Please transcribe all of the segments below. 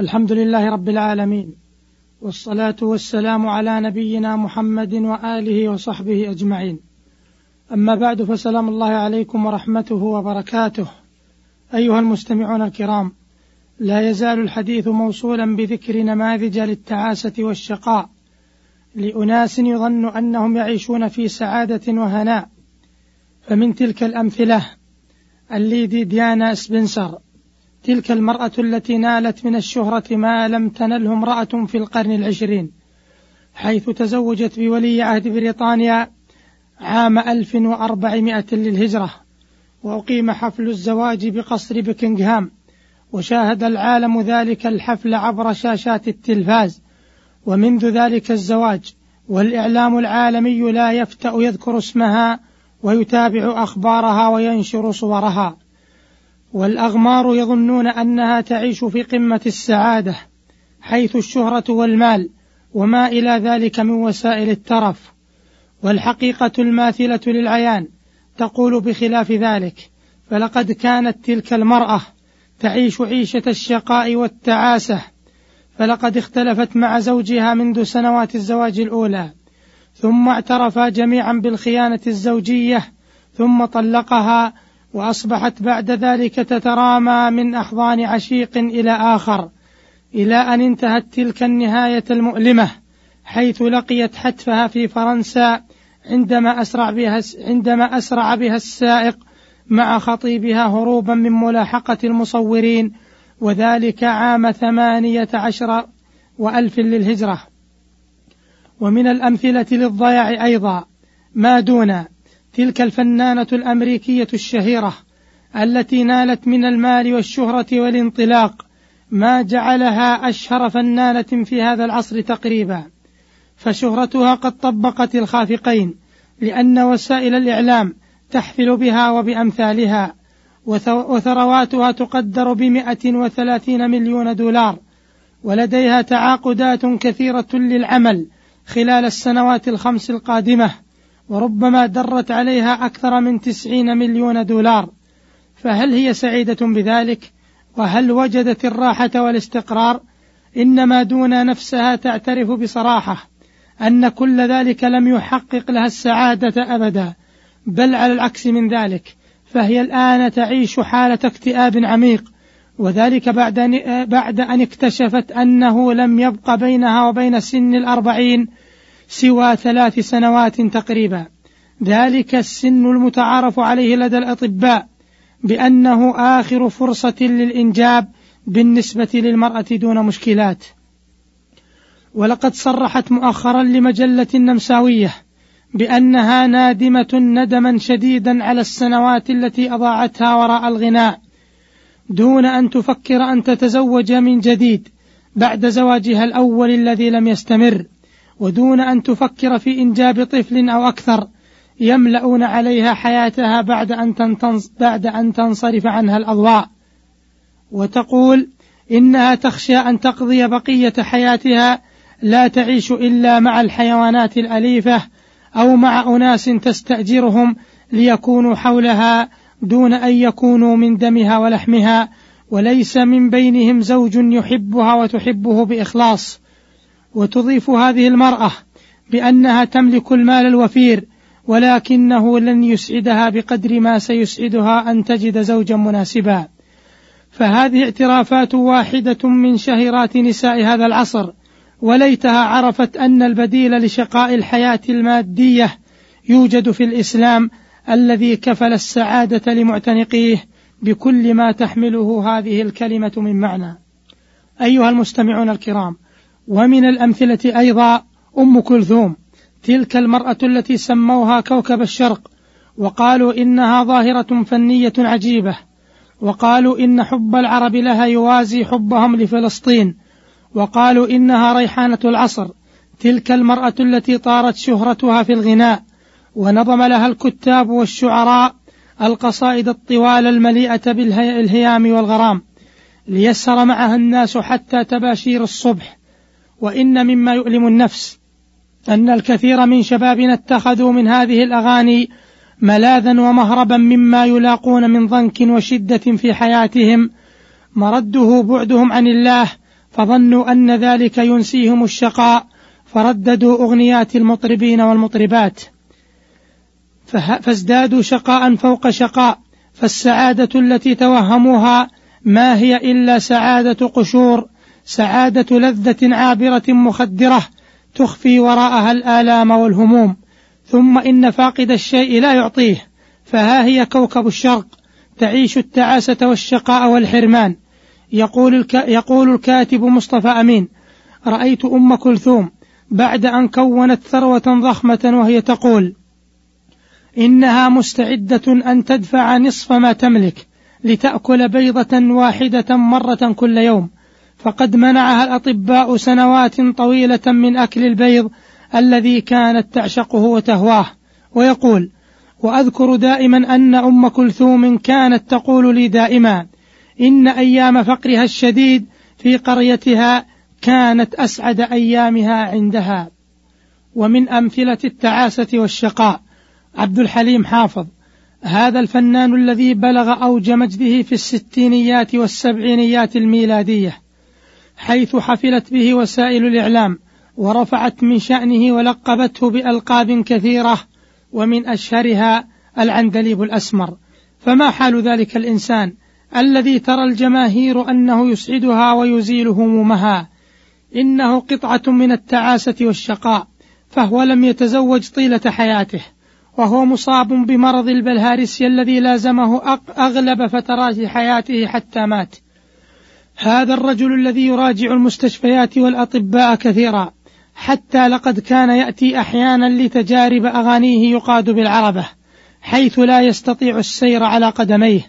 الحمد لله رب العالمين، والصلاة والسلام على نبينا محمد وآله وصحبه أجمعين. أما بعد، فسلام الله عليكم ورحمته وبركاته. أيها المستمعون الكرام، لا يزال الحديث موصولا بذكر نماذج للتعاسة والشقاء لأناس يظن أنهم يعيشون في سعادة وهناء. فمن تلك الأمثلة الليدي ديانا اسبنسر، تلك المرأة التي نالت من الشهرة ما لم تنله امرأة في القرن العشرين، حيث تزوجت بولي عهد بريطانيا عام 1400 للهجرة، وأقيم حفل الزواج بقصر بكنغهام، وشاهد العالم ذلك الحفل عبر شاشات التلفاز. ومنذ ذلك الزواج والإعلام العالمي لا يفتأ يذكر اسمها ويتابع أخبارها وينشر صورها، والأغمار يظنون أنها تعيش في قمة السعادة، حيث الشهرة والمال وما إلى ذلك من وسائل الترف. والحقيقة الماثلة للعيان تقول بخلاف ذلك، فلقد كانت تلك المرأة تعيش عيشة الشقاء والتعاسة، فلقد اختلفت مع زوجها منذ سنوات الزواج الأولى، ثم اعترفا جميعا بالخيانة الزوجية، ثم طلقها، وأصبحت بعد ذلك تترامى من أحضان عشيق إلى آخر، إلى أن انتهت تلك النهاية المؤلمة، حيث لقيت حتفها في فرنسا عندما أسرع بها السائق مع خطيبها هروبا من ملاحقة المصورين، وذلك عام 18,000 للهجرة. ومن الأمثلة للضياع أيضا ما دون تلك الفنانة الأمريكية الشهيرة التي نالت من المال والشهرة والانطلاق ما جعلها أشهر فنانة في هذا العصر تقريبا، فشهرتها قد طبقت الخافقين، لأن وسائل الإعلام تحفل بها وبأمثالها، وثرواتها تقدر $130 مليون، ولديها تعاقدات كثيرة للعمل خلال السنوات 5 القادمة، وربما درت عليها أكثر من $90 مليون. فهل هي سعيدة بذلك؟ وهل وجدت الراحة والاستقرار؟ إنما دون نفسها تعترف بصراحة أن كل ذلك لم يحقق لها السعادة أبدا، بل على العكس من ذلك، فهي الآن تعيش حالة اكتئاب عميق، وذلك بعد أن اكتشفت أنه لم يبق بينها وبين سن 40 سوى 3 سنوات تقريبا، ذلك السن المتعارف عليه لدى الأطباء بأنه آخر فرصة للإنجاب بالنسبة للمرأة دون مشكلات. ولقد صرحت مؤخرا لمجلة النمساوية بأنها نادمة ندما شديدا على السنوات التي أضاعتها وراء الغناء، دون أن تفكر أن تتزوج من جديد بعد زواجها الأول الذي لم يستمر، ودون أن تفكر في إنجاب طفل أو أكثر يملؤون عليها حياتها بعد أن تنصرف عنها الأضواء. وتقول إنها تخشى أن تقضي بقية حياتها لا تعيش إلا مع الحيوانات الأليفة، أو مع أناس تستأجرهم ليكونوا حولها دون أن يكونوا من دمها ولحمها، وليس من بينهم زوج يحبها وتحبه بإخلاص. وتضيف هذه المرأة بأنها تملك المال الوفير، ولكنه لن يسعدها بقدر ما سيسعدها أن تجد زوجا مناسبا. فهذه اعترافات واحدة من شهيرات نساء هذا العصر، وليتها عرفت أن البديل لشقاء الحياة المادية يوجد في الإسلام، الذي كفل السعادة لمعتنقيه بكل ما تحمله هذه الكلمة من معنى. أيها المستمعون الكرام، ومن الأمثلة أيضا أم كلثوم، تلك المرأة التي سموها كوكب الشرق، وقالوا إنها ظاهرة فنية عجيبة، وقالوا إن حب العرب لها يوازي حبهم لفلسطين، وقالوا إنها ريحانة العصر، تلك المرأة التي طارت شهرتها في الغناء، ونظم لها الكتاب والشعراء القصائد الطوال المليئة بالهيام والغرام، ليسر معها الناس حتى تباشير الصبح. وإن مما يؤلم النفس أن الكثير من شبابنا اتخذوا من هذه الأغاني ملاذا ومهربا مما يلاقون من ضنك وشدة في حياتهم، مرده بعدهم عن الله فظنوا أن ذلك ينسيهم الشقاء، فرددوا أغنيات المطربين والمطربات فازدادوا شقاء فوق شقاء. فالسعادة التي توهموها ما هي إلا سعادة قشور، سعادة لذة عابرة مخدرة تخفي وراءها الآلام والهموم. ثم إن فاقد الشيء لا يعطيه، فها هي كوكب الشرق تعيش التعاسة والشقاء والحرمان. يقول الكاتب مصطفى أمين: رأيت أم كلثوم بعد أن كونت ثروة ضخمة وهي تقول إنها مستعدة أن تدفع نصف ما تملك لتأكل بيضة واحدة مرة كل يوم، فقد منعها الأطباء سنوات طويلة من أكل البيض الذي كانت تعشقه وتهواه. ويقول: وأذكر دائما أن أم كلثوم كانت تقول لي دائما إن أيام فقرها الشديد في قريتها كانت أسعد أيامها عندها. ومن أمثلة التعاسة والشقاء عبد الحليم حافظ، هذا الفنان الذي بلغ أوج مجده في الستينيات والسبعينيات الميلادية، حيث حفلت به وسائل الإعلام ورفعت من شأنه ولقبته بألقاب كثيرة، ومن أشهرها العندليب الأسمر. فما حال ذلك الإنسان الذي ترى الجماهير أنه يسعدها ويزيل همومها؟ إنه قطعة من التعاسة والشقاء، فهو لم يتزوج طيلة حياته، وهو مصاب بمرض البلهارسيا الذي لازمه أغلب فترات حياته حتى مات. هذا الرجل الذي يراجع المستشفيات والأطباء كثيرا، حتى لقد كان يأتي أحيانا لتجارب أغانيه يقاد بالعربة، حيث لا يستطيع السير على قدميه.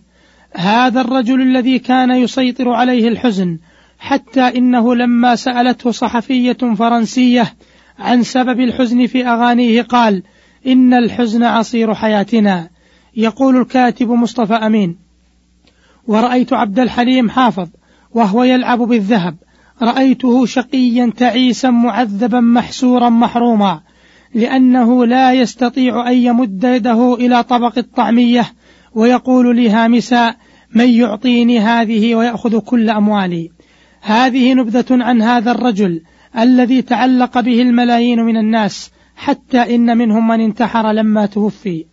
هذا الرجل الذي كان يسيطر عليه الحزن، حتى إنه لما سألته صحفية فرنسية عن سبب الحزن في أغانيه قال: إن الحزن عصير حياتنا. يقول الكاتب مصطفى أمين: ورأيت عبد الحليم حافظ وهو يلعب بالذهب، رأيته شقيا تعيسا معذبا محسورا محروما، لأنه لا يستطيع أن يمد يده إلى طبق الطعمية ويقول لي هامسا: من يعطيني هذه ويأخذ كل أموالي. هذه نبذة عن هذا الرجل الذي تعلق به الملايين من الناس، حتى إن منهم من انتحر لما توفي.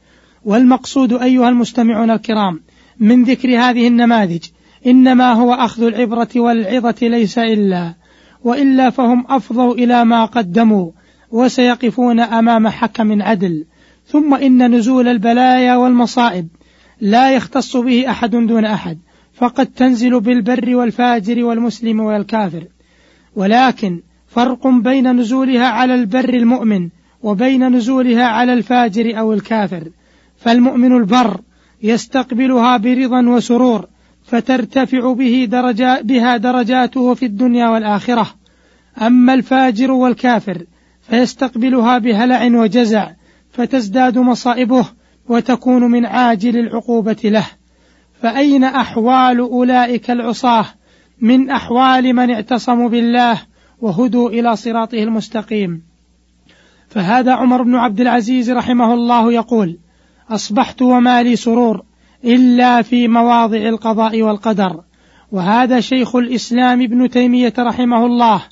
والمقصود أيها المستمعون الكرام من ذكر هذه النماذج إنما هو أخذ العبرة والعظة، ليس إلا، وإلا فهم أفضوا إلى ما قدموا وسيقفون أمام حكم عدل. ثم إن نزول البلايا والمصائب لا يختص به أحد دون أحد، فقد تنزل بالبر والفاجر والمسلم والكافر، ولكن فرق بين نزولها على البر المؤمن وبين نزولها على الفاجر أو الكافر. فالمؤمن البر يستقبلها برضا وسرور، فترتفع بها درجاته في الدنيا والآخرة. أما الفاجر والكافر فيستقبلها بهلع وجزع، فتزداد مصائبه وتكون من عاجل العقوبة له. فأين أحوال أولئك العصاة من أحوال من اعتصموا بالله وهدوا إلى صراطه المستقيم؟ فهذا عمر بن عبد العزيز رحمه الله يقول: أصبحت وما لي سرور إلا في مواضع القضاء والقدر. وهذا شيخ الإسلام ابن تيمية رحمه الله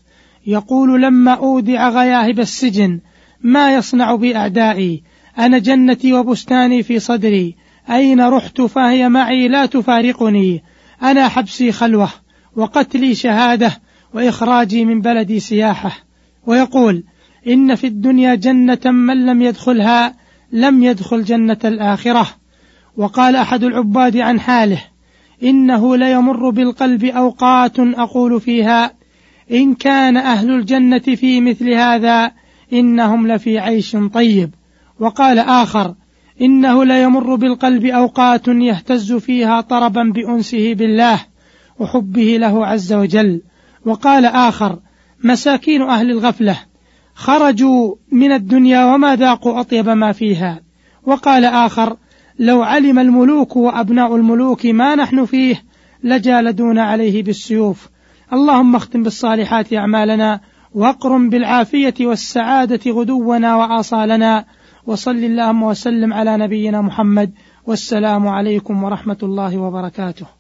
يقول: لما أودع غياهب السجن ما يصنع بأعدائي، أنا جنتي وبستاني في صدري، أين رحت فهي معي لا تفارقني، أنا حبسي خلوة وقتلي شهادة وإخراجي من بلدي سياحة. ويقول: إن في الدنيا جنة من لم يدخلها لم يدخل جنة الآخرة. وقال أحد العباد عن حاله: إنه ليمر بالقلب أوقات أقول فيها إن كان أهل الجنة في مثل هذا إنهم لفي عيش طيب. وقال آخر: إنه ليمر بالقلب أوقات يهتز فيها طربا بأنسه بالله وحبه له عز وجل. وقال آخر: مساكين أهل الغفلة خرجوا من الدنيا وما ذاقوا أطيب ما فيها. وقال آخر: لو علم الملوك وأبناء الملوك ما نحن فيه لجالدونا عليه بالسيوف. اللهم اختم بالصالحات أعمالنا، واقرم بالعافية والسعادة غدونا وآصالنا، وصل اللهم وسلم على نبينا محمد، والسلام عليكم ورحمة الله وبركاته.